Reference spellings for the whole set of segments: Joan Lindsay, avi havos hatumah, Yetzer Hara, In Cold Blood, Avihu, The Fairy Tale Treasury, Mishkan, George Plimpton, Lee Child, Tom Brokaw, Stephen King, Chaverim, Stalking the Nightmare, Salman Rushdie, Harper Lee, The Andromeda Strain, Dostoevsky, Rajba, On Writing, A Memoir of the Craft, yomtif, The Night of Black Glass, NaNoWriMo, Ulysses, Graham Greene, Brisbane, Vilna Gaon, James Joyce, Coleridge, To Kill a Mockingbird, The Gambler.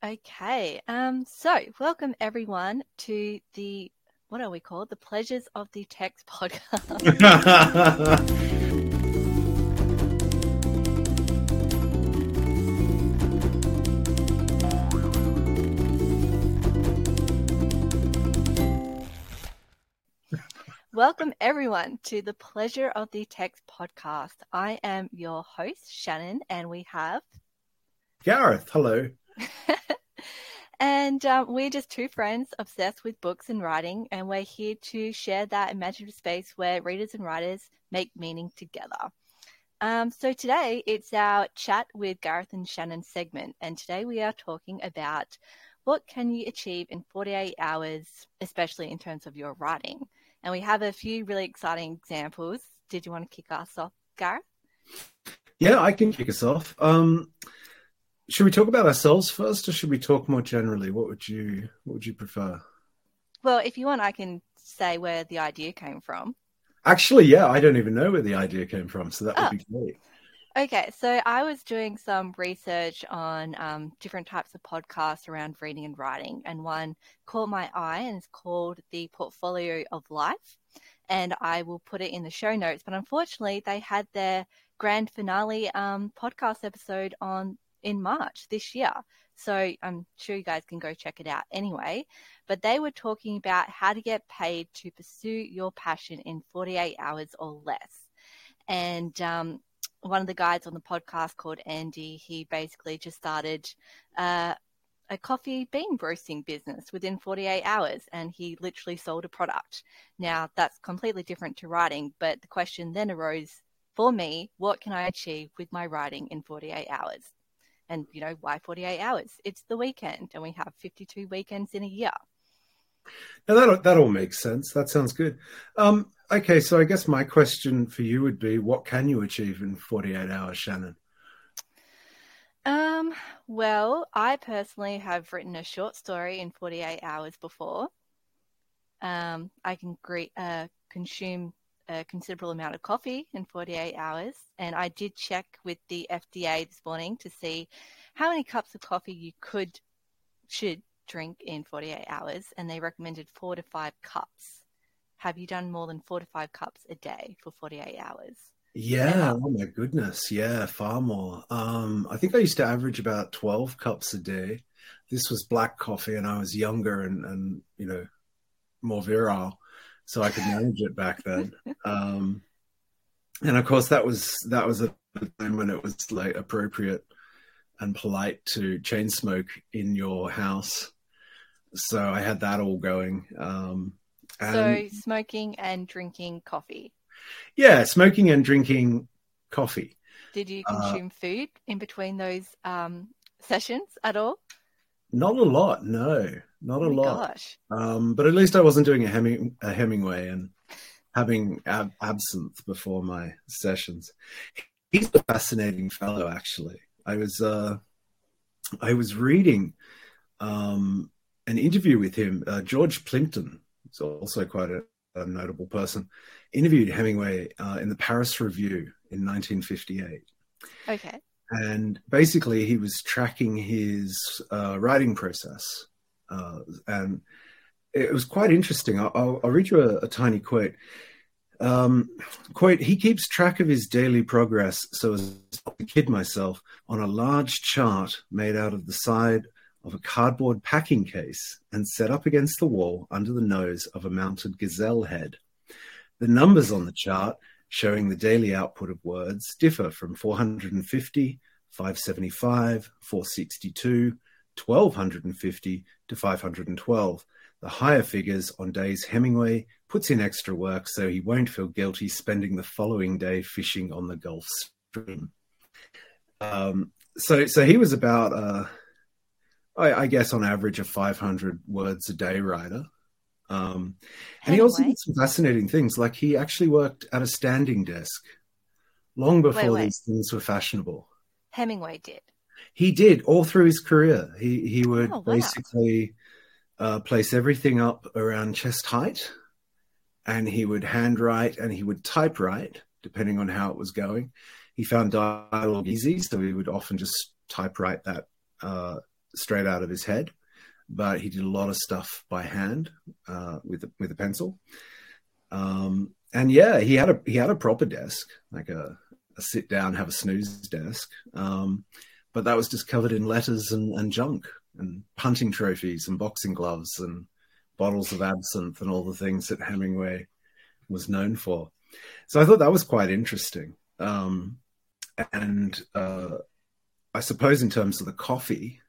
Okay, so welcome everyone to the, what are we called? The Pleasures of the Text Podcast. Welcome everyone to The Pleasure of the Text Podcast. I am your host, Shannon, and we have... Gareth, hello. And we're just two friends obsessed with books and writing, and we're here to share that imaginative space where readers and writers make meaning together. So today it's our Chat with Gareth and Shannon segment, and today we are talking about what can you achieve in 48 hours, especially in terms of your writing. And we have a few really exciting examples. Did you want to kick us off, Gareth? Yeah, I can kick us off. Should we talk about ourselves first, or should we talk more generally? What would you prefer? Well, if you want, I can say where the idea came from. Actually, yeah, I don't even know where the idea came from, so that would be great. Okay, so I was doing some research on different types of podcasts around reading and writing, and one caught my eye and it's called The Portfolio of Life, and I will put it in the show notes. But unfortunately, they had their grand finale podcast episode in March this year, so I'm sure you guys can go check it out anyway. But they were talking about how to get paid to pursue your passion in 48 hours or less, and one of the guys on the podcast called Andy, he basically just started a coffee bean roasting business within 48 hours, and he literally sold a product. Now, that's completely different to writing, but the question then arose for me, what can I achieve with my writing in 48 hours? And, you know, why 48 hours? It's the weekend, and we have 52 weekends in a year. Now, that all makes sense. That sounds good. Okay, so I guess my question for you would be, what can you achieve in 48 hours, Shannon? Well, I personally have written a short story in 48 hours before. I can consume a considerable amount of coffee in 48 hours, and I did check with the FDA this morning to see how many cups of coffee you should drink in 48 hours, and they recommended 4 to 5 cups. Have you done more than 4 to 5 cups a day for 48 hours? Yeah. Oh, my goodness. Yeah, far more. I think I used to average about 12 cups a day. This was black coffee, and I was younger and you know, more virile, so I could manage it back then. And, of course, that was a time when it was, like, appropriate and polite to chain smoke in your house. So I had that all going. So smoking and drinking coffee. Yeah, smoking and drinking coffee. Did you consume food in between those sessions at all? Not a lot, no. Not a lot. Gosh. But at least I wasn't doing a Hemingway and having absinthe before my sessions. He's a fascinating fellow, actually. I was reading an interview with him, George Plimpton. He's also quite a notable person, interviewed Hemingway in the Paris Review in 1958. Okay. And basically he was tracking his writing process. And it was quite interesting. I'll read you a tiny quote. Quote, "He keeps track of his daily progress so as not to kid myself on a large chart made out of the side of a cardboard packing case and set up against the wall under the nose of a mounted gazelle head. The numbers on the chart showing the daily output of words differ from 450, 575, 462, 1250 to 512. The higher figures on days Hemingway puts in extra work so he won't feel guilty spending the following day fishing on the Gulf Stream." So he was about... I guess on average, a 500 words a day writer. And he also did some fascinating things. Like he actually worked at a standing desk long before these things were fashionable. Hemingway did. He did all through his career. He would basically place everything up around chest height, and he would handwrite and he would typewrite depending on how it was going. He found dialogue easy, so he would often just typewrite that straight out of his head, but he did a lot of stuff by hand with a pencil. And yeah, he had a proper desk, like a sit down, have a snooze desk. But that was just covered in letters and junk and punting trophies and boxing gloves and bottles of absinthe and all the things that Hemingway was known for. So I thought that was quite interesting. And I suppose in terms of the coffee,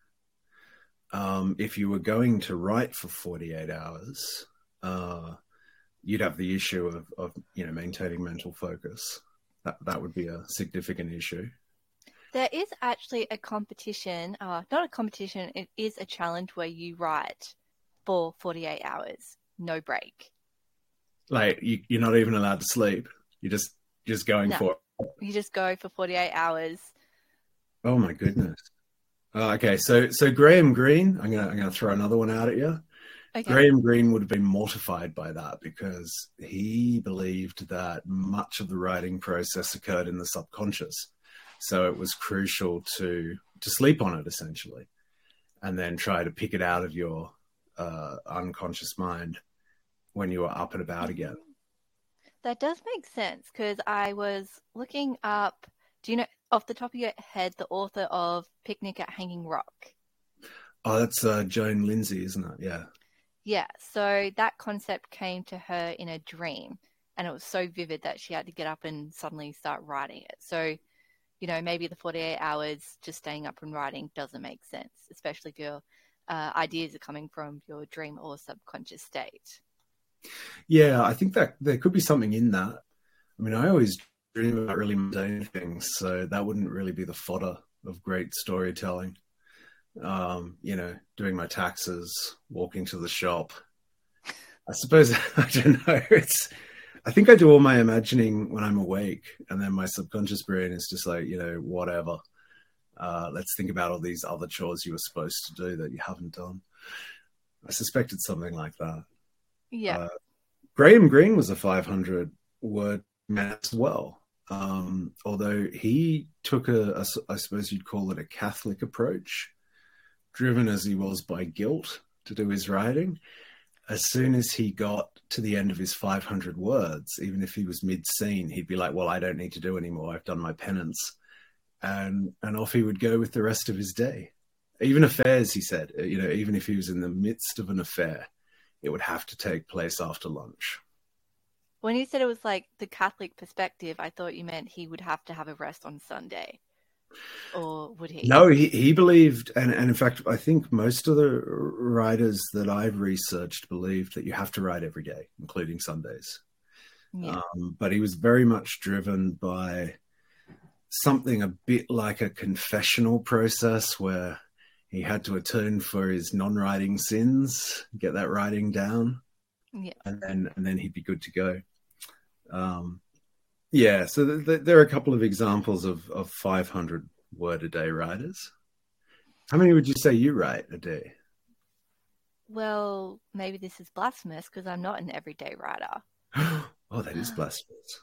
if you were going to write for 48 hours, you'd have the issue of maintaining mental focus. That would be a significant issue. There is actually a competition, not a competition, it is a challenge where you write for 48 hours, no break. Like you're not even allowed to sleep. You're just going for it. You just go for 48 hours. Oh my goodness. Okay, so Graham Greene, I'm gonna throw another one out at you. Okay. Graham Greene would have been mortified by that because he believed that much of the writing process occurred in the subconscious. So it was crucial to sleep on it, essentially, and then try to pick it out of your unconscious mind when you were up and about again. That does make sense, because I was looking up, do you know, off the top of your head, the author of Picnic at Hanging Rock? Oh, that's Joan Lindsay, isn't it? Yeah. Yeah, so that concept came to her in a dream, and it was so vivid that she had to get up and suddenly start writing it. So, you know, maybe the 48 hours just staying up and writing doesn't make sense, especially if your ideas are coming from your dream or subconscious state. Yeah, I think that there could be something in that. I mean, I always dream about really mundane things, so that wouldn't really be the fodder of great storytelling. Doing my taxes, walking to the shop. I suppose, I don't know. I think I do all my imagining when I'm awake, and then my subconscious brain is just like, whatever. Let's think about all these other chores you were supposed to do that you haven't done. I suspected something like that. Yeah. Graham Greene was a 500-word man as well. Although he took a, I suppose you'd call it a Catholic approach, driven as he was by guilt to do his writing. As soon as he got to the end of his 500 words, even if he was mid-scene, he'd be like, well, I don't need to do anymore. I've done my penance. And off he would go with the rest of his day. Even affairs, he said, even if he was in the midst of an affair, it would have to take place after lunch. When you said it was like the Catholic perspective, I thought you meant he would have to have a rest on Sunday. Or would he? No, he believed, and in fact, I think most of the writers that I've researched believed that you have to write every day, including Sundays. Yeah. But he was very much driven by something a bit like a confessional process where he had to atone for his non-writing sins, get that writing down, yeah, and then he'd be good to go. Yeah, so there are a couple of examples of 500-word-a-day writers. How many would you say you write a day? Well, maybe this is blasphemous because I'm not an everyday writer. Oh, that is blasphemous.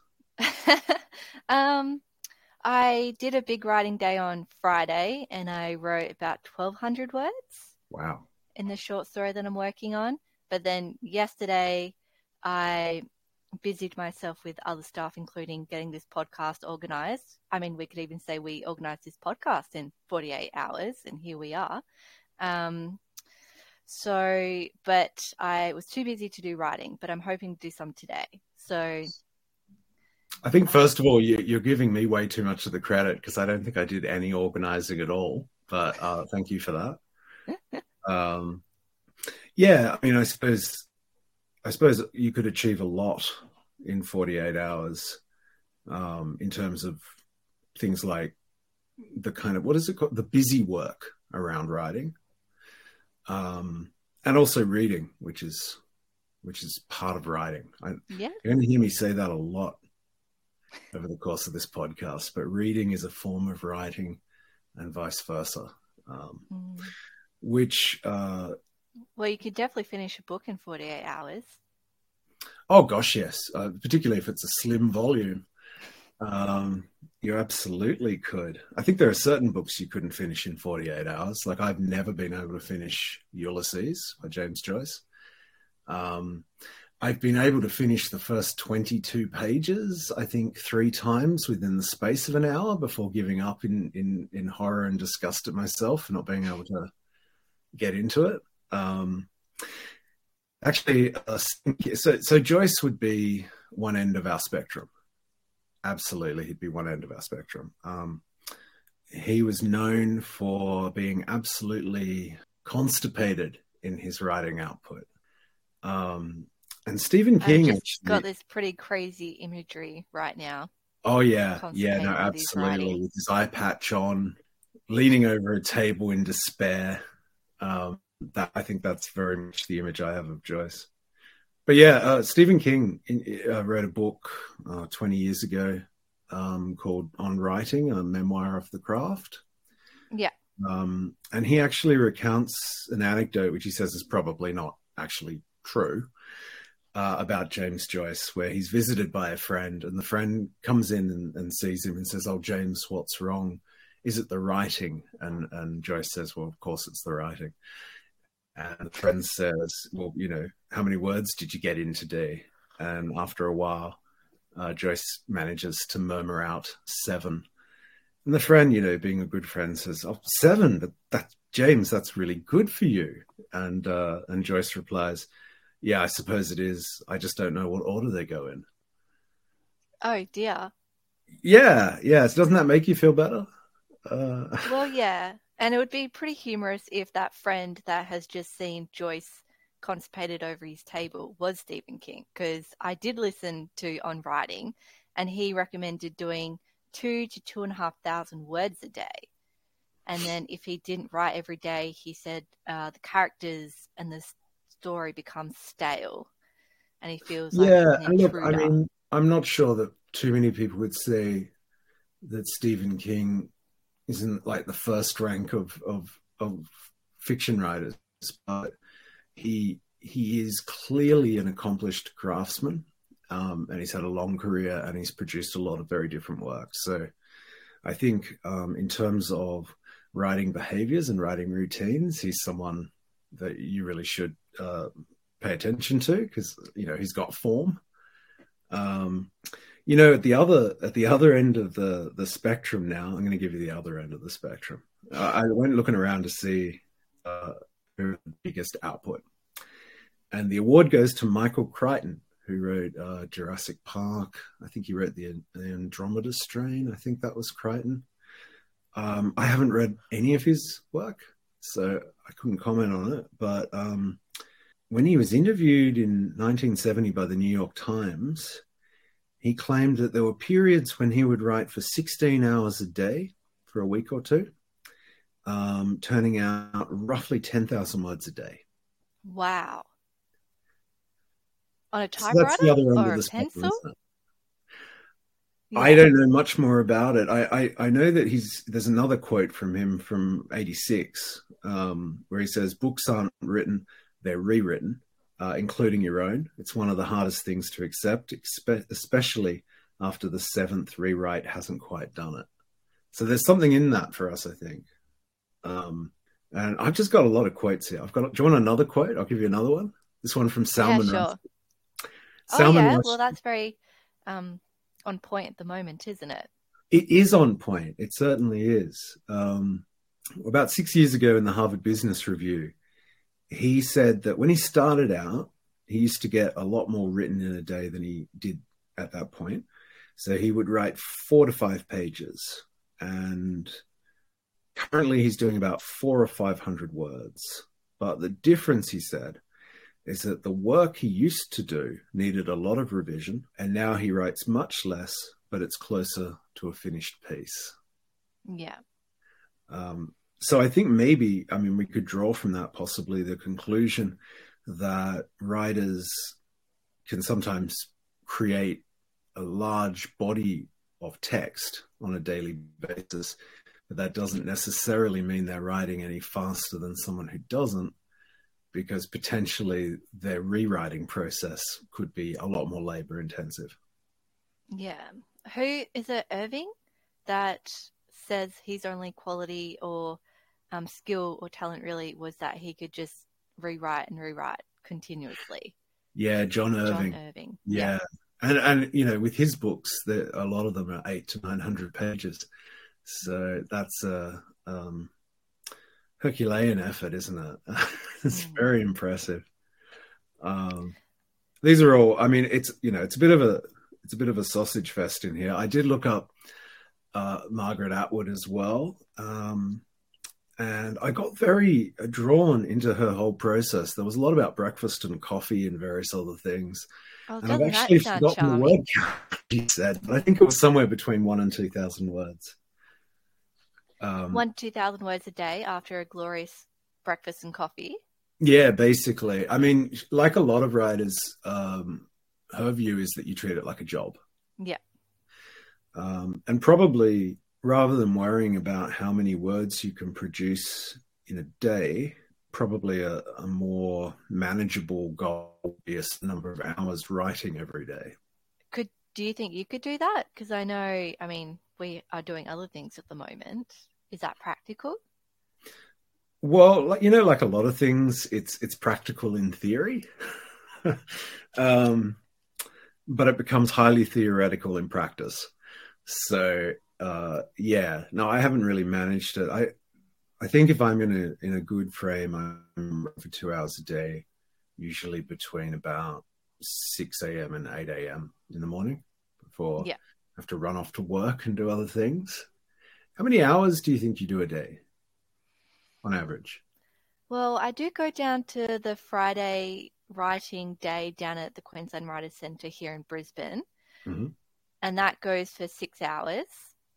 I did a big writing day on Friday, and I wrote about 1,200 words. Wow. In the short story that I'm working on. But then yesterday I busied myself with other stuff, including getting this podcast organized. I mean, we could even say we organized this podcast in 48 hours, and here we are. But I was too busy to do writing, but I'm hoping to do some today. So I think, first of all, you're giving me way too much of the credit because I don't think I did any organizing at all, but thank you for that. Yeah, I mean, I suppose you could achieve a lot in 48 hours in terms of things like the kind of, what is it called? The busy work around writing, and also reading, which is part of writing. You're going to hear me say that a lot over the course of this podcast, but reading is a form of writing and vice versa, which... Well, you could definitely finish a book in 48 hours. Oh, gosh, yes, particularly if it's a slim volume. You absolutely could. I think there are certain books you couldn't finish in 48 hours. Like I've never been able to finish Ulysses by James Joyce. I've been able to finish the first 22 pages, I think, 3 times within the space of an hour before giving up in horror and disgust at myself for not being able to get into it. So Joyce would be one end of our spectrum. Absolutely, he'd be one end of our spectrum. He was known for being absolutely constipated in his writing output. And Stephen King actually got this pretty crazy imagery right now. Oh yeah, yeah, no, absolutely. With his eye patch on, leaning over a table in despair. That I think that's very much the image I have of Joyce. But yeah, Stephen King wrote a book 20 years ago called On Writing, A Memoir of the Craft. Yeah. And he actually recounts an anecdote, which he says is probably not actually true, about James Joyce, where he's visited by a friend and the friend comes in and sees him and says, "Oh, James, what's wrong? Is it the writing?" And Joyce says, "Well, of course it's the writing." And the friend says, "Well, you know, how many words did you get in today?" And after a while, Joyce manages to murmur out 7. And the friend, you know, being a good friend, says, "Oh, 7, but James, that's really good for you." And Joyce replies, "Yeah, I suppose it is. I just don't know what order they go in." Oh, dear. Yeah. So doesn't that make you feel better? Well, yeah. And it would be pretty humorous if that friend that has just seen Joyce constipated over his table was Stephen King, because I did listen to On Writing and he recommended doing 2,000 to 2,500 words a day. And then if he didn't write every day, he said the characters and the story become stale and he feels like an intruder. Look, I mean, I'm not sure that too many people would say that Stephen King isn't like the first rank of fiction writers, but he is clearly an accomplished craftsman, and he's had a long career and he's produced a lot of very different works. So I think in terms of writing behaviors and writing routines, he's someone that you really should pay attention to because, you know, he's got form. You know, at the other end of the spectrum now, I'm going to give you the other end of the spectrum. I went looking around to see who the biggest output. And the award goes to Michael Crichton, who wrote Jurassic Park. I think he wrote the Andromeda Strain. I think that was Crichton. I haven't read any of his work, so I couldn't comment on it. But when he was interviewed in 1970 by the New York Times, he claimed that there were periods when he would write for 16 hours a day for a week or two, turning out roughly 10,000 words a day. Wow. On a typewriter or a pencil? Yeah. I don't know much more about it. I know that there's another quote from him from 86 where he says, "Books aren't written, they're rewritten. Including your own. It's one of the hardest things to accept, especially after the 7th rewrite hasn't quite done it." So there's something in that for us, I think. And I've just got a lot of quotes here. Do you want another quote? I'll give you another one. This one from Salman Rushdie. Salman Rushdie. Well, that's very on point at the moment, isn't it? It is on point. It certainly is. About 6 years ago in the Harvard Business Review, he said that when he started out, he used to get a lot more written in a day than he did at that point. So he would write 4 to 5 pages. And currently he's doing about 400 or 500 words. But the difference, he said, is that the work he used to do needed a lot of revision. And now he writes much less, but it's closer to a finished piece. Yeah. So I think maybe, I mean, we could draw from that possibly the conclusion that writers can sometimes create a large body of text on a daily basis, but that doesn't necessarily mean they're writing any faster than someone who doesn't, because potentially their rewriting process could be a lot more labor intensive. Yeah, who is it, Irving, that says his only quality or skill or talent really was that he could just rewrite and rewrite continuously. Yeah, John Irving. Yeah. And you know, with his books, a lot of them are 800 to 900 pages, so that's a Herculean effort, isn't it? It's very impressive. These are all. I mean, it's a bit of a sausage fest in here. I did look up Margaret Atwood as well, and I got very drawn into her whole process. There was a lot about breakfast and coffee and various other things. Oh, and I've actually forgotten the word count she said, but I think it was somewhere between 1,000 and 2,000 words. 1,000 to 2,000 words a day after a glorious breakfast and coffee. Yeah, basically. I mean, like a lot of writers, her view is that you treat it like a job. Yeah. And probably rather than worrying about how many words you can produce in a day, probably a more manageable goal would be a number of hours writing every day. Do you think you could do that? Because I know, I mean, we are doing other things at the moment. Is that practical? Well, you know, like a lot of things, it's practical in theory, but it becomes highly theoretical in practice. So, I haven't really managed it. I think if I'm in a good frame, I'm for 2 hours a day, usually between about 6 a.m. and 8 a.m. in the morning before I have to run off to work and do other things. How many hours do you think you do a day on average? Well, I do go down to the Friday writing day down at the Queensland Writers' Centre here in Brisbane, and that goes for 6 hours,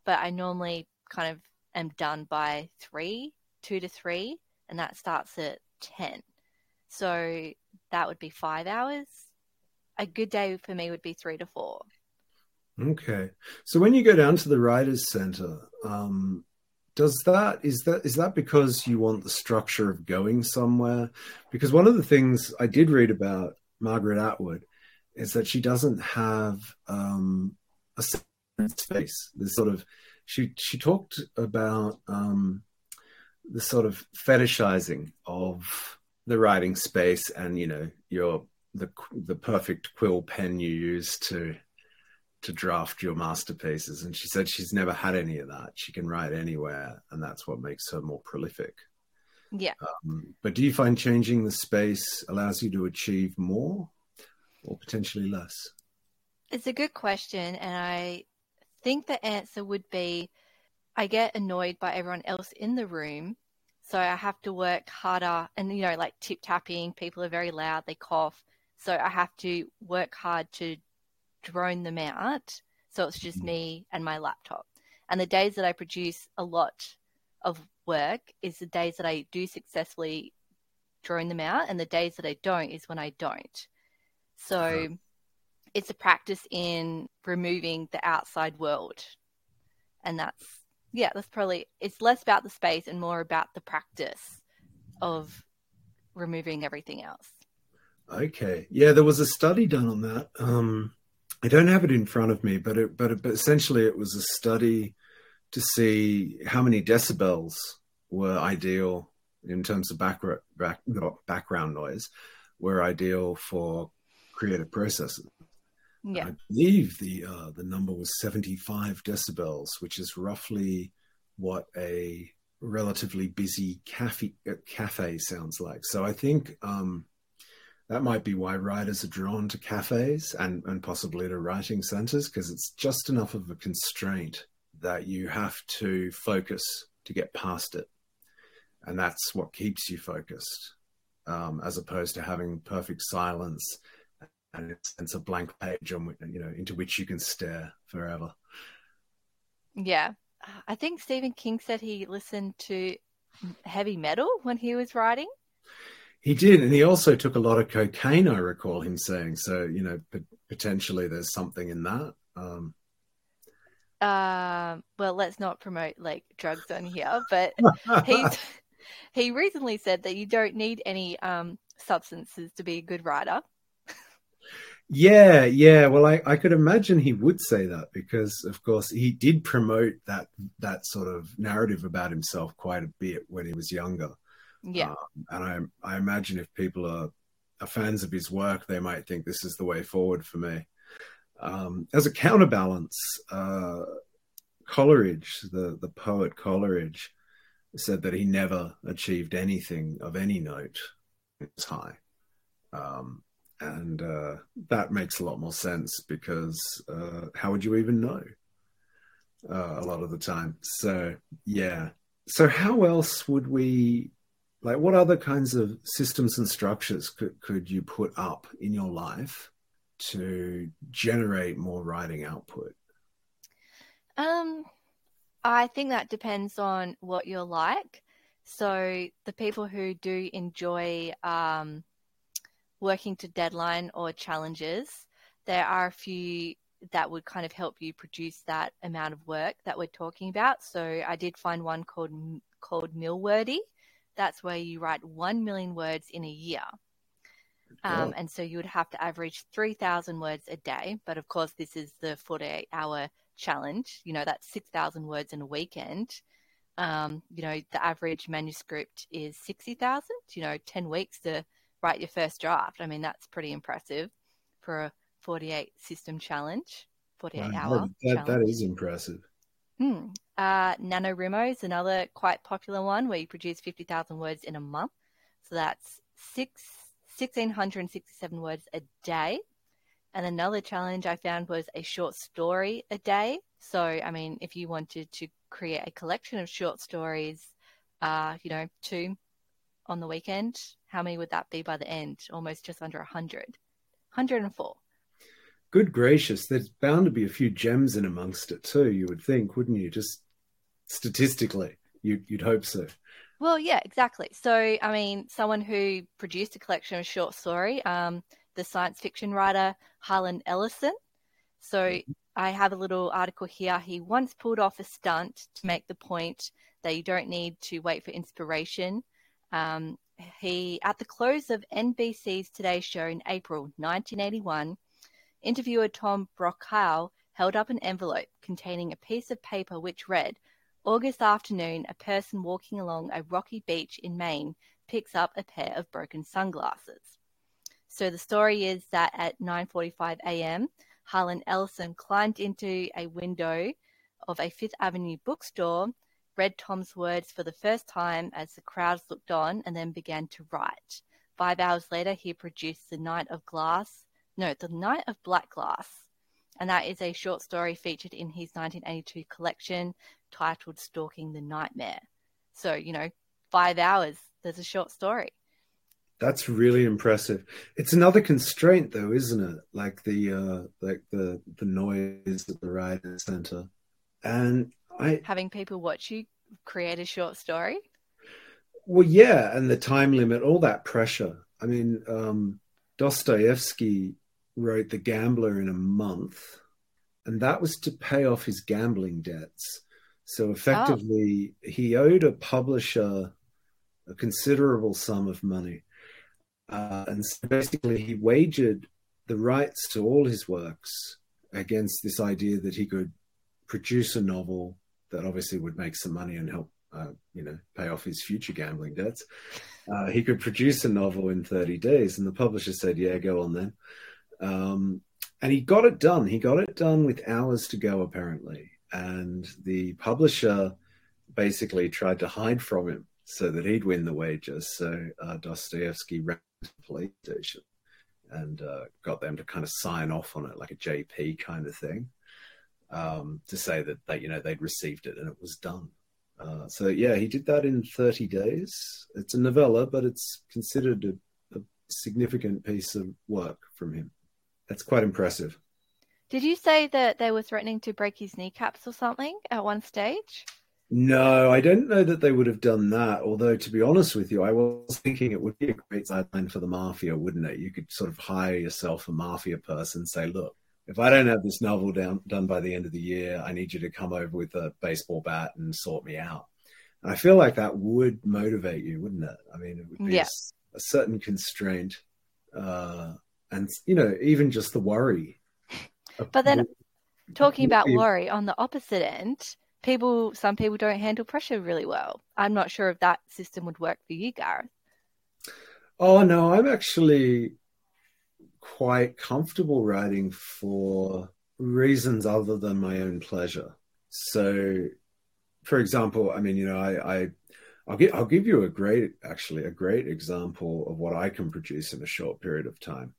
but I normally kind of am done by 2 to 3, and that starts at 10. So that would be 5 hours. A good day for me would be 3 to 4. Okay. So when you go down to the Writers' Centre, is that because you want the structure of going somewhere? Because one of the things I did read about Margaret Atwood is that she doesn't have a space. There's sort of, She talked about the sort of fetishizing of the writing space, and you know, the perfect quill pen you use to draft your masterpieces. And she said she's never had any of that. She can write anywhere, and that's what makes her more prolific. Yeah. But do you find changing the space allows you to achieve more, or potentially less? It's a good question, and I think the answer would be I get annoyed by everyone else in the room, so I have to work harder. And you know, like tip tapping, people are very loud, they cough, so I have to work hard to drone them out, so it's just me and my laptop. And the days that I produce a lot of work is the days that I do successfully drone them out, and the days that I don't is when I don't. So it's a practice in removing the outside world. And that's probably, it's less about the space and more about the practice of removing everything else. Okay. Yeah. There was a study done on that. I don't have it in front of me, but essentially it was a study to see how many decibels were ideal in terms of background noise were ideal for creative processes. Yeah. I believe the number was 75 decibels, which is roughly what a relatively busy cafe sounds like. So I think that might be why writers are drawn to cafes and possibly to writing centers, because it's just enough of a constraint that you have to focus to get past it. And that's what keeps you focused, as opposed to having perfect silence and it's a blank page on, you know, into which you can stare forever. Yeah. I think Stephen King said he listened to heavy metal when he was writing. He did, and he also took a lot of cocaine, I recall him saying. So, you know, potentially there's something in that. Well, let's not promote, like, drugs on here, but he recently said that you don't need any substances to be a good writer. Yeah. Well, I could imagine he would say that because, of course, he did promote that sort of narrative about himself quite a bit when he was younger. Yeah. And I imagine if people are fans of his work, they might think this is the way forward for me. As a counterbalance, Coleridge, the poet Coleridge, said that he never achieved anything of any note. It's high. And that makes a lot more sense because how would you even know a lot of the time? So, yeah. So how else would we, like, what other kinds of systems and structures could you put up in your life to generate more writing output? I think that depends on what you're like. So the people who do enjoy working to deadline or challenges, there are a few that would kind of help you produce that amount of work that we're talking about. So I did find one called Millwordy. That's where you write 1 million words in a year. And so you would have to average 3,000 words a day. But of course, this is the 48-hour challenge. You know, that's 6,000 words in a weekend. You know, the average manuscript is 60,000, 10 weeks to write your first draft. I mean, that's pretty impressive for a 48-hour challenge. That is impressive. NaNoWriMo is another quite popular one where you produce 50,000 words in a month. So that's 1,667 words a day. And another challenge I found was a short story a day. So, I mean, if you wanted to create a collection of short stories, 2 on the weekend, how many would that be by the end? Almost just under 100. 104. Good gracious. There's bound to be a few gems in amongst it too, you would think, wouldn't you? Just statistically, you'd hope so. Well, yeah, exactly. So, I mean, someone who produced a collection of short story, the science fiction writer Harlan Ellison. So I have a little article here. He once pulled off a stunt to make the point that you don't need to wait for inspiration. He, at the close of NBC's Today Show in April 1981, interviewer Tom Brokaw held up an envelope containing a piece of paper which read, "August afternoon, a person walking along a rocky beach in Maine picks up a pair of broken sunglasses." So the story is that at 9:45 a.m., Harlan Ellison climbed into a window of a Fifth Avenue bookstore, read Tom's words for the first time as the crowds looked on, and then began to write. 5 hours later, he produced The Night of Black Glass, and that is a short story featured in his 1982 collection titled Stalking the Nightmare. So, 5 hours, there's a short story. That's really impressive. It's another constraint though, isn't it? Like the noise at the writer's center. And having people watch you create a short story? Well, yeah, and the time limit, all that pressure. I mean, Dostoevsky wrote The Gambler in a month, and that was to pay off his gambling debts. So effectively, he owed a publisher a considerable sum of money. And so basically, he wagered the rights to all his works against this idea that he could produce a novel that obviously would make some money and help, pay off his future gambling debts. He could produce a novel in 30 days. And the publisher said, yeah, go on then. And he got it done. He got it done with hours to go, apparently. And the publisher basically tried to hide from him so that he'd win the wages. So Dostoevsky ran to the police station and got them to kind of sign off on it, like a JP kind of thing, to say that they, they'd received it and it was done. So, he did that in 30 days. It's a novella, but it's considered a significant piece of work from him. That's quite impressive. Did you say that they were threatening to break his kneecaps or something at one stage? No, I don't know that they would have done that. Although, to be honest with you, I was thinking it would be a great sideline for the mafia, wouldn't it? You could sort of hire yourself a mafia person, say, look, if I don't have this novel done by the end of the year, I need you to come over with a baseball bat and sort me out. And I feel like that would motivate you, wouldn't it? I mean, it would be a certain constraint and, you know, even just the worry. But then talking about worry on the opposite end, some people don't handle pressure really well. I'm not sure if that system would work for you, Gareth. Oh, no, I'm actually quite comfortable writing for reasons other than my own pleasure. So, for example, I mean, you know, I'll give you a great example of what I can produce in a short period of time.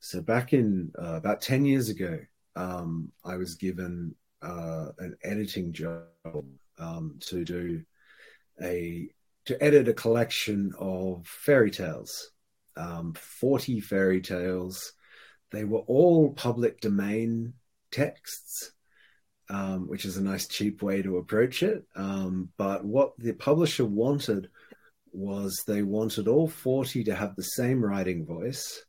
So back in about 10 years ago, I was given an editing job to edit a collection of fairy tales, 40 fairy tales. They were all public domain texts, which is a nice cheap way to approach it. But what the publisher wanted was they wanted all 40 to have the same writing voice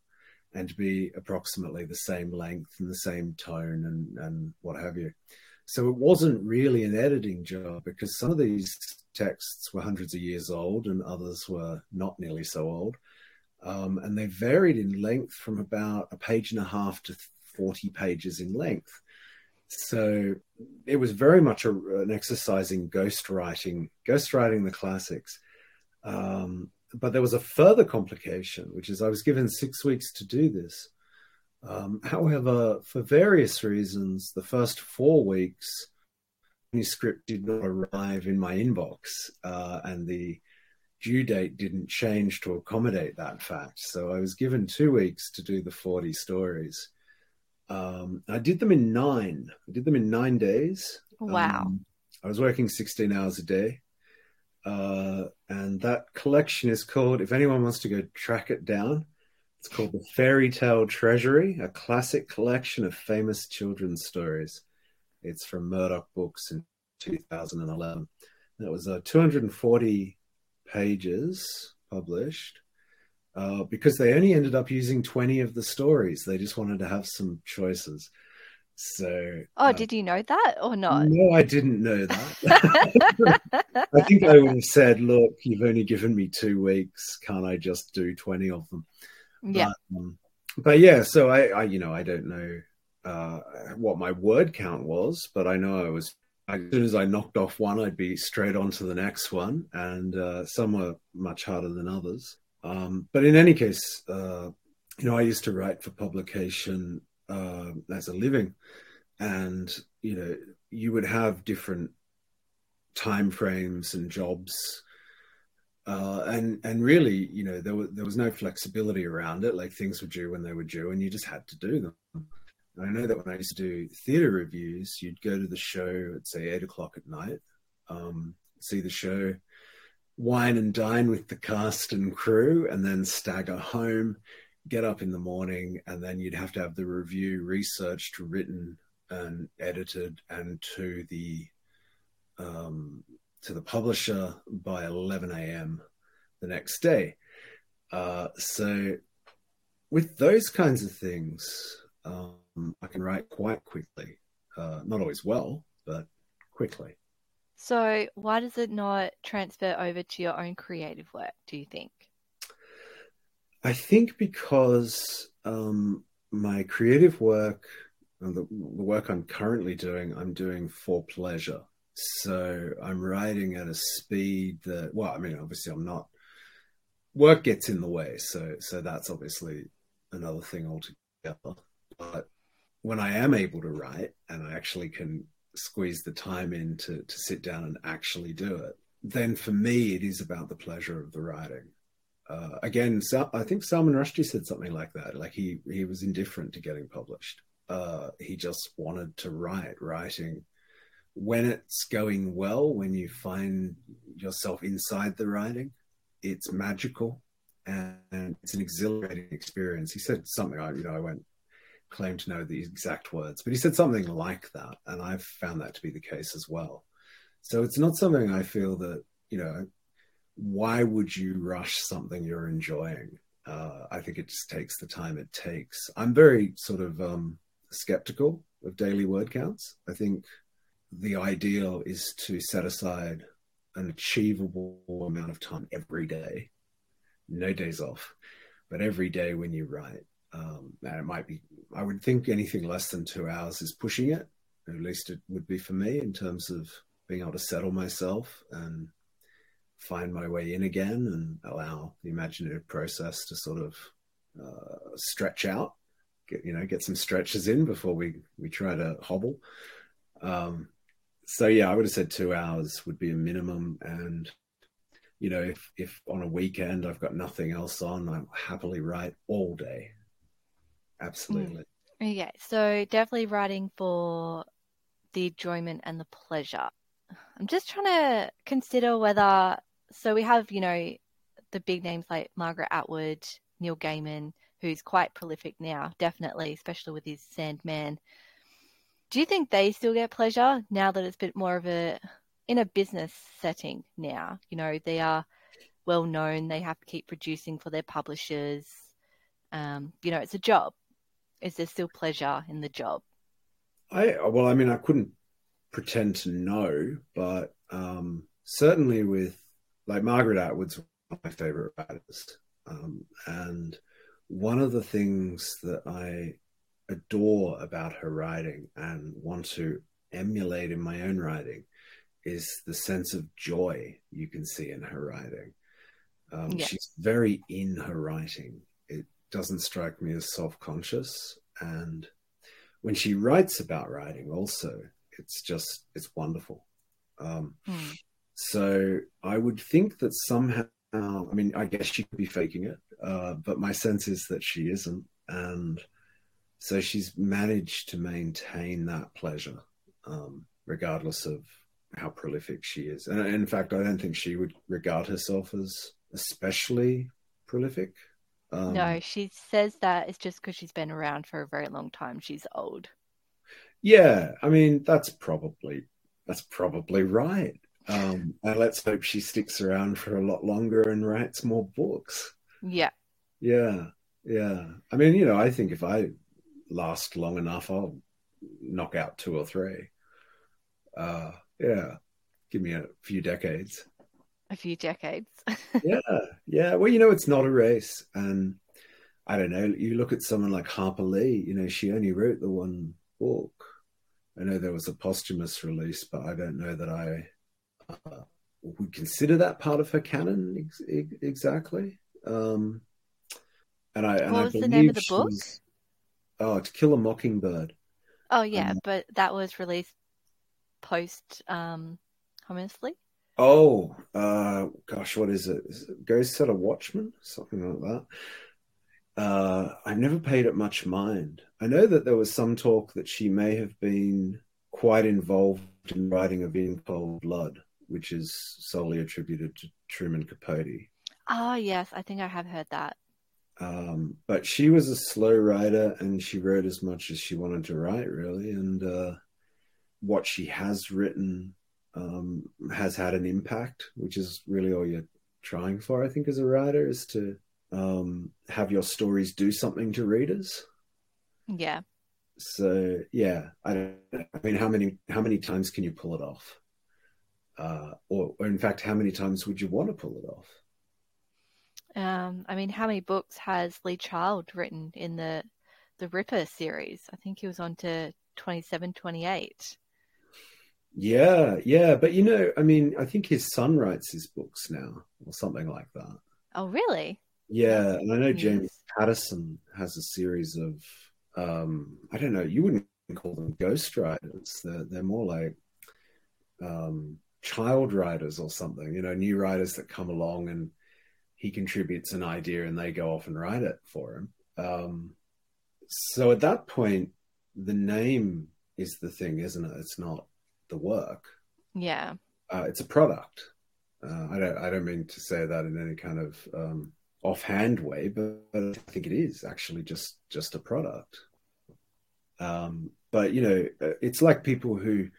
and to be approximately the same length and the same tone and what have you. So it wasn't really an editing job, because some of these texts were hundreds of years old and others were not nearly so old. And they varied in length from about a page and a half to 40 pages in length. So it was very much an exercise in ghostwriting the classics. But there was a further complication, which is I was given 6 weeks to do this. However, for various reasons, the first 4 weeks, the manuscript did not arrive in my inbox, and the due date didn't change to accommodate that fact. So I was given 2 weeks to do the 40 stories. I did them in 9. I did them in 9 days. Wow. I was working 16 hours a day. And that collection is called, if anyone wants to go track it down, it's called The Fairy Tale Treasury, a classic collection of famous children's stories. It's from Murdoch books in 2011. That was 240 pages published. Because they only ended up using 20 of the stories. They just wanted to have some choices. So, did you know that or not? No, I didn't know that. I think I would have said, look, you've only given me 2 weeks. Can't I just do 20 of them? Yeah. But yeah, so I don't know what my word count was, but I know I was, as soon as I knocked off one, I'd be straight on to the next one. And some were much harder than others. But in any case, I used to write for publication as a living, and, you know, you would have different time frames and jobs. And really, you know, there was no flexibility around it. Like, things were due when they were due, and you just had to do them. And I know that when I used to do theatre reviews, you'd go to the show at, say, 8:00 at night, see the show, wine and dine with the cast and crew, and then stagger home, get up in the morning, and then you'd have to have the review researched, written and edited, and to the publisher by 11 a.m. the next day. So with those kinds of things, I can write quite quickly, not always well, but quickly. So why does it not transfer over to your own creative work, do you think? I think because my creative work, and the work I'm currently doing, I'm doing for pleasure. So I'm writing at a speed that, well, I mean, obviously I'm not, work gets in the way. So that's obviously another thing altogether. But when I am able to write, and I actually can squeeze the time in to sit down and actually do it, then for me it is about the pleasure of the writing. Again, so I think Salman Rushdie said something like that, like he was indifferent to getting published. He just wanted to writing when it's going well. When you find yourself inside the writing, it's magical and it's an exhilarating experience. He said something, I won't claim to know the exact words, but he said something like that, and I've found that to be the case as well. So it's not something I feel that, you know, why would you rush something you're enjoying? I think it just takes the time it takes. I'm very sort of skeptical of daily word counts. I think the ideal is to set aside an achievable amount of time every day, no days off, but every day when you write. And it might be, I would think anything less than 2 hours is pushing it, at least it would be for me, in terms of being able to settle myself and find my way in again and allow the imaginative process to sort of stretch out, get some stretches in before we try to hobble. So yeah, I would have said 2 hours would be a minimum. And, you know, if on a weekend I've got nothing else on, I'll happily write all day. Absolutely. Okay, so definitely writing for the enjoyment and the pleasure. I'm just trying to consider whether, so we have, the big names like Margaret Atwood, Neil Gaiman, who's quite prolific now, definitely, especially with his Sandman. Do you think they still get pleasure now that it's a bit more of in a business setting now? They are well known, they have to keep producing for their publishers. It's a job. Is there still pleasure in the job? I couldn't pretend to know, but certainly with Margaret Atwood's one of my favorite writers. And one of the things that I adore about her writing and want to emulate in my own writing is the sense of joy you can see in her writing. She's very in her writing. It doesn't strike me as self-conscious. And when she writes about writing also, it's wonderful. So I would think that somehow, I guess she could be faking it, but my sense is that she isn't. And so she's managed to maintain that pleasure, regardless of how prolific she is. And in fact, I don't think she would regard herself as especially prolific. No, she says that it's just because she's been around for a very long time. She's old. Yeah, that's probably right. And let's hope she sticks around for a lot longer and writes more books. Yeah. I think if I last long enough, I'll knock out 2 or 3. Give me a few decades. Yeah. Well, it's not a race. And I don't know, you look at someone like Harper Lee, she only wrote the one book. I know there was a posthumous release, but I don't know that I would consider that part of her canon exactly. What was the name of the book? To Kill a Mockingbird. Oh, yeah, but that was released post, honestly. Oh, gosh, what is it? Go Set a Watchman? Something like that. I've never paid it much mind. I know that there was some talk that she may have been quite involved in writing of In Cold Blood, which is solely attributed to Truman Capote. Oh, yes, I think I have heard that. But she was a slow writer and she wrote as much as she wanted to write, really. And what she has written has had an impact, which is really all you're trying for, I think, as a writer, is to have your stories do something to readers. Yeah. So, yeah, I don't know. How many times can you pull it off? Or in fact, how many times would you want to pull it off? How many books has Lee Child written in the Ripper series? I think he was on to 27, 28. Yeah. But, I think his son writes his books now or something like that. Oh, really? Yeah. And I know James Patterson has a series of, I don't know, you wouldn't call them ghostwriters. They're more like child writers or something, new writers that come along and he contributes an idea and they go off and write it for him. So at that point, the name is the thing, isn't it? It's not the work. Yeah. It's a product. I don't mean to say that in any kind of offhand way, but I think it is actually just a product. But, it's like people who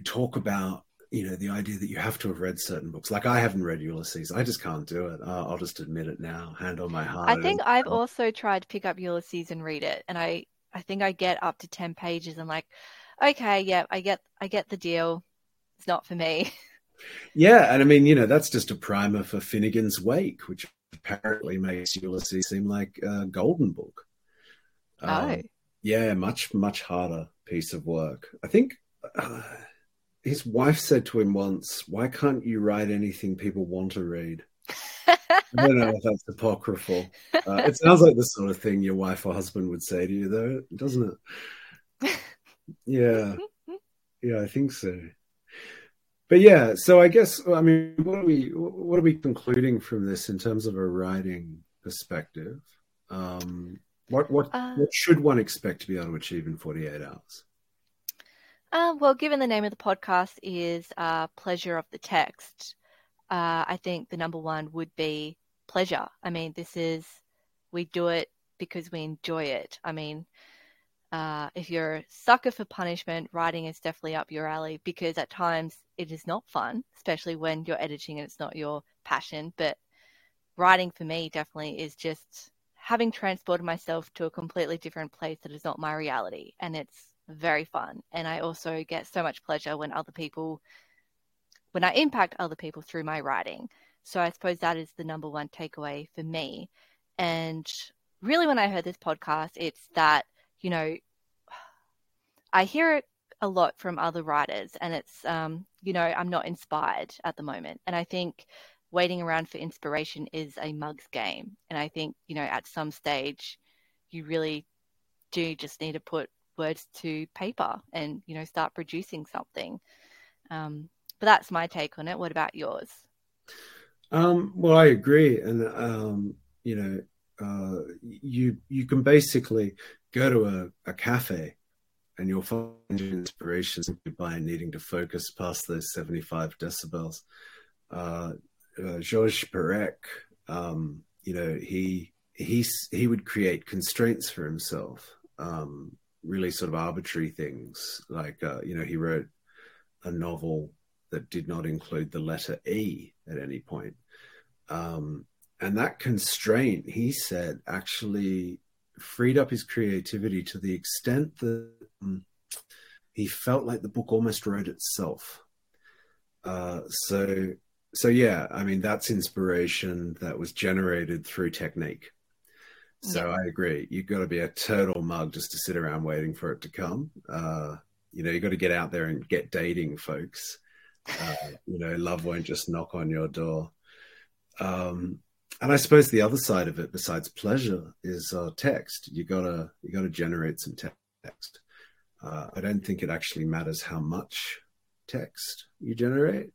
talk about, the idea that you have to have read certain books. Like I haven't read Ulysses. I just can't do it. I'll just admit it now, hand on my heart. I think I've also tried to pick up Ulysses and read it. And I think I get up to 10 pages and like, okay, yeah, I get the deal. It's not for me. Yeah. And that's just a primer for Finnegan's Wake, which apparently makes Ulysses seem like a golden book. Yeah, much harder piece of work. I think his wife said to him once, "Why can't you write anything people want to read?" I don't know if that's apocryphal. It sounds like the sort of thing your wife or husband would say to you, though, doesn't it? Yeah, I think so. But yeah, so I guess, I mean, what are we concluding from this in terms of a writing perspective? What should one expect to be able to achieve in 48 hours? Well, given the name of the podcast is Pleasure of the Text, I think the number one would be pleasure. I mean, we do it because we enjoy it. I mean, if you're a sucker for punishment, writing is definitely up your alley, because at times it is not fun, especially when you're editing and it's not your passion. But writing for me definitely is just having transported myself to a completely different place that is not my reality. And it's very fun. And I also get so much pleasure when I impact other people through my writing. So I suppose that is the number one takeaway for me. And really, when I heard this podcast, it's that, you know, I hear it a lot from other writers, and it's, you know, I'm not inspired at the moment. And I think waiting around for inspiration is a mug's game. And I think, you know, at some stage, you really do just need to put words to paper and, you know, start producing something. But that's my take on it. What about yours? Well, I agree. And, you know, you can basically go to a cafe and you'll find inspiration simply by needing to focus past those 75 decibels. Georges Perec, you know, he would create constraints for himself, really sort of arbitrary things. Like, you know, he wrote a novel that did not include the letter E at any point. And that constraint, he said, actually freed up his creativity to the extent that he felt like the book almost wrote itself. So yeah, I mean, that's inspiration that was generated through technique. So yeah. I agree. You've got to be a turtle mug just to sit around waiting for it to come. You know, you've got to get out there and get dating, folks. You know, love won't just knock on your door. And I suppose the other side of it, besides pleasure, is text. You gotta generate some text. I don't think it actually matters how much text you generate,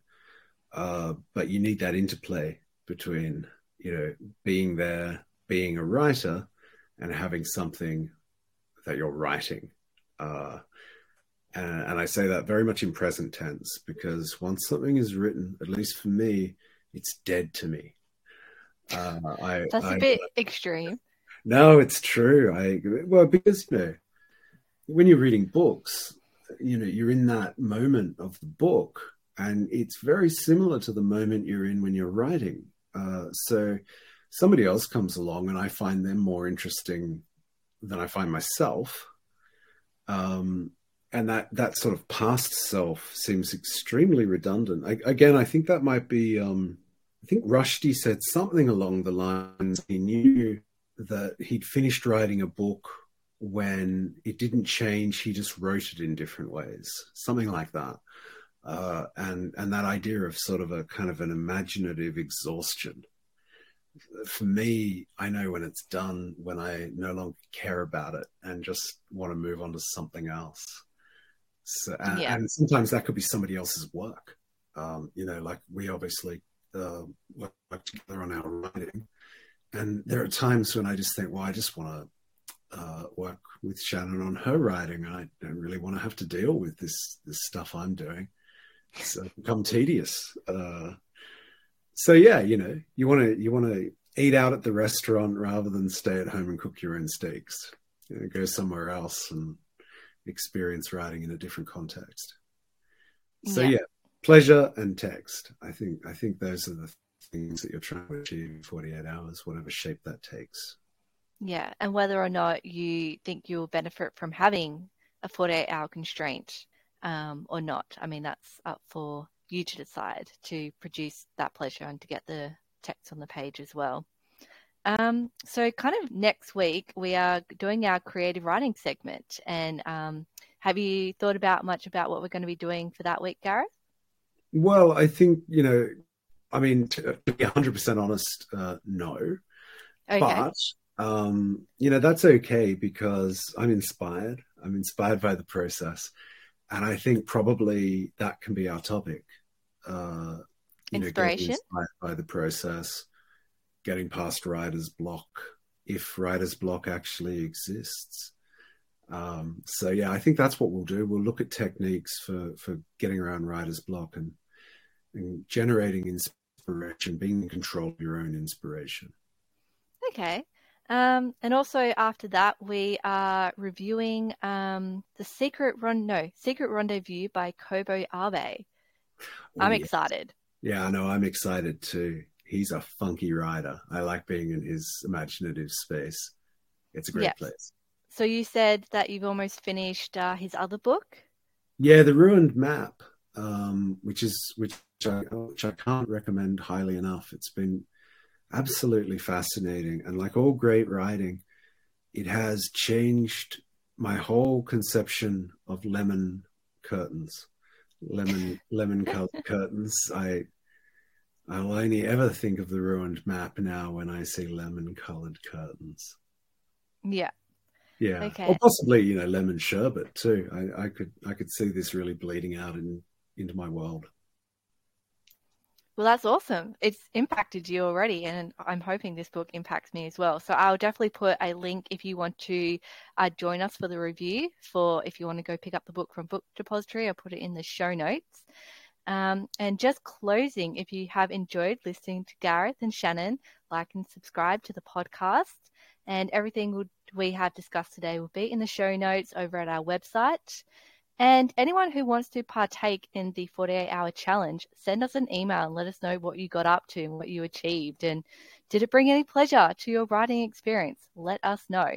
but you need that interplay between, you know, being there, being a writer, and having something that you're writing. And I say that very much in present tense, because once something is written, at least for me, it's dead to me. That's a bit extreme. No, it's true. Well, because, you know, when you're reading books, you know, you're in that moment of the book, and it's very similar to the moment you're in when you're writing. So somebody else comes along and I find them more interesting than I find myself. And that sort of past self seems extremely redundant. I think that might be, I think Rushdie said something along the lines, he knew that he'd finished writing a book when it didn't change, he just wrote it in different ways, something like that. And that idea of sort of a kind of an imaginative exhaustion. For me, I know when it's done, when I no longer care about it and just want to move on to something else. So, and sometimes that could be somebody else's work. You know, like we obviously work together on our writing. And there are times when I just think, well, I just want to work with Shannon on her writing. I don't really want to have to deal with this stuff I'm doing. It's become tedious. So yeah, you know, you want to eat out at the restaurant rather than stay at home and cook your own steaks. You know, go somewhere else and experience writing in a different context. So yeah, pleasure and text. I think those are the things that you're trying to achieve in 48 hours, whatever shape that takes. Yeah, and whether or not you think you'll benefit from having a 48-hour constraint or not, I mean, that's up for you to decide, to produce that pleasure and to get the text on the page as well. So kind of next week, we are doing our creative writing segment. And have you thought about much about what we're going to be doing for that week, Gareth? Well, I think, you know, I mean, to be 100% honest, no. Okay. But, you know, that's okay because I'm inspired. I'm inspired by the process. And I think probably that can be our topic. Inspiration. Getting inspired by the process, getting past writer's block, if writer's block actually exists. So, yeah, I think that's what we'll do. We'll look at techniques for getting around writer's block and generating inspiration, being in control of your own inspiration. Okay. And also after that, we are reviewing the Secret Rendezvous by Kobo Abe. I'm excited. Yeah, I know. I'm excited too. He's a funky writer. I like being in his imaginative space. It's a great place. So you said that you've almost finished his other book? Yeah, The Ruined Map, which I can't recommend highly enough. It's been absolutely fascinating. And like all great writing, it has changed my whole conception of lemon curtains. Lemon colored curtains. I'll only ever think of The Ruined Map now when I see lemon colored curtains. Yeah. Yeah. Okay. Or possibly, you know, lemon sherbet too. I could see this really bleeding out into my world. Well, that's awesome. It's impacted you already, and I'm hoping this book impacts me as well. So I'll definitely put a link if you want to join us for the review, for if you want to go pick up the book from Book Depository. I'll put it in the show notes. And just closing, if you have enjoyed listening to Gareth and Shannon, like and subscribe to the podcast. And everything we have discussed today will be in the show notes over at our website. And anyone who wants to partake in the 48-hour challenge, send us an email and let us know what you got up to and what you achieved. And did it bring any pleasure to your writing experience? Let us know.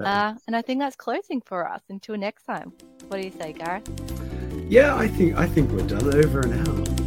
And I think that's closing for us. Until next time. What do you say, Gareth? Yeah, I think we're done. Over and out.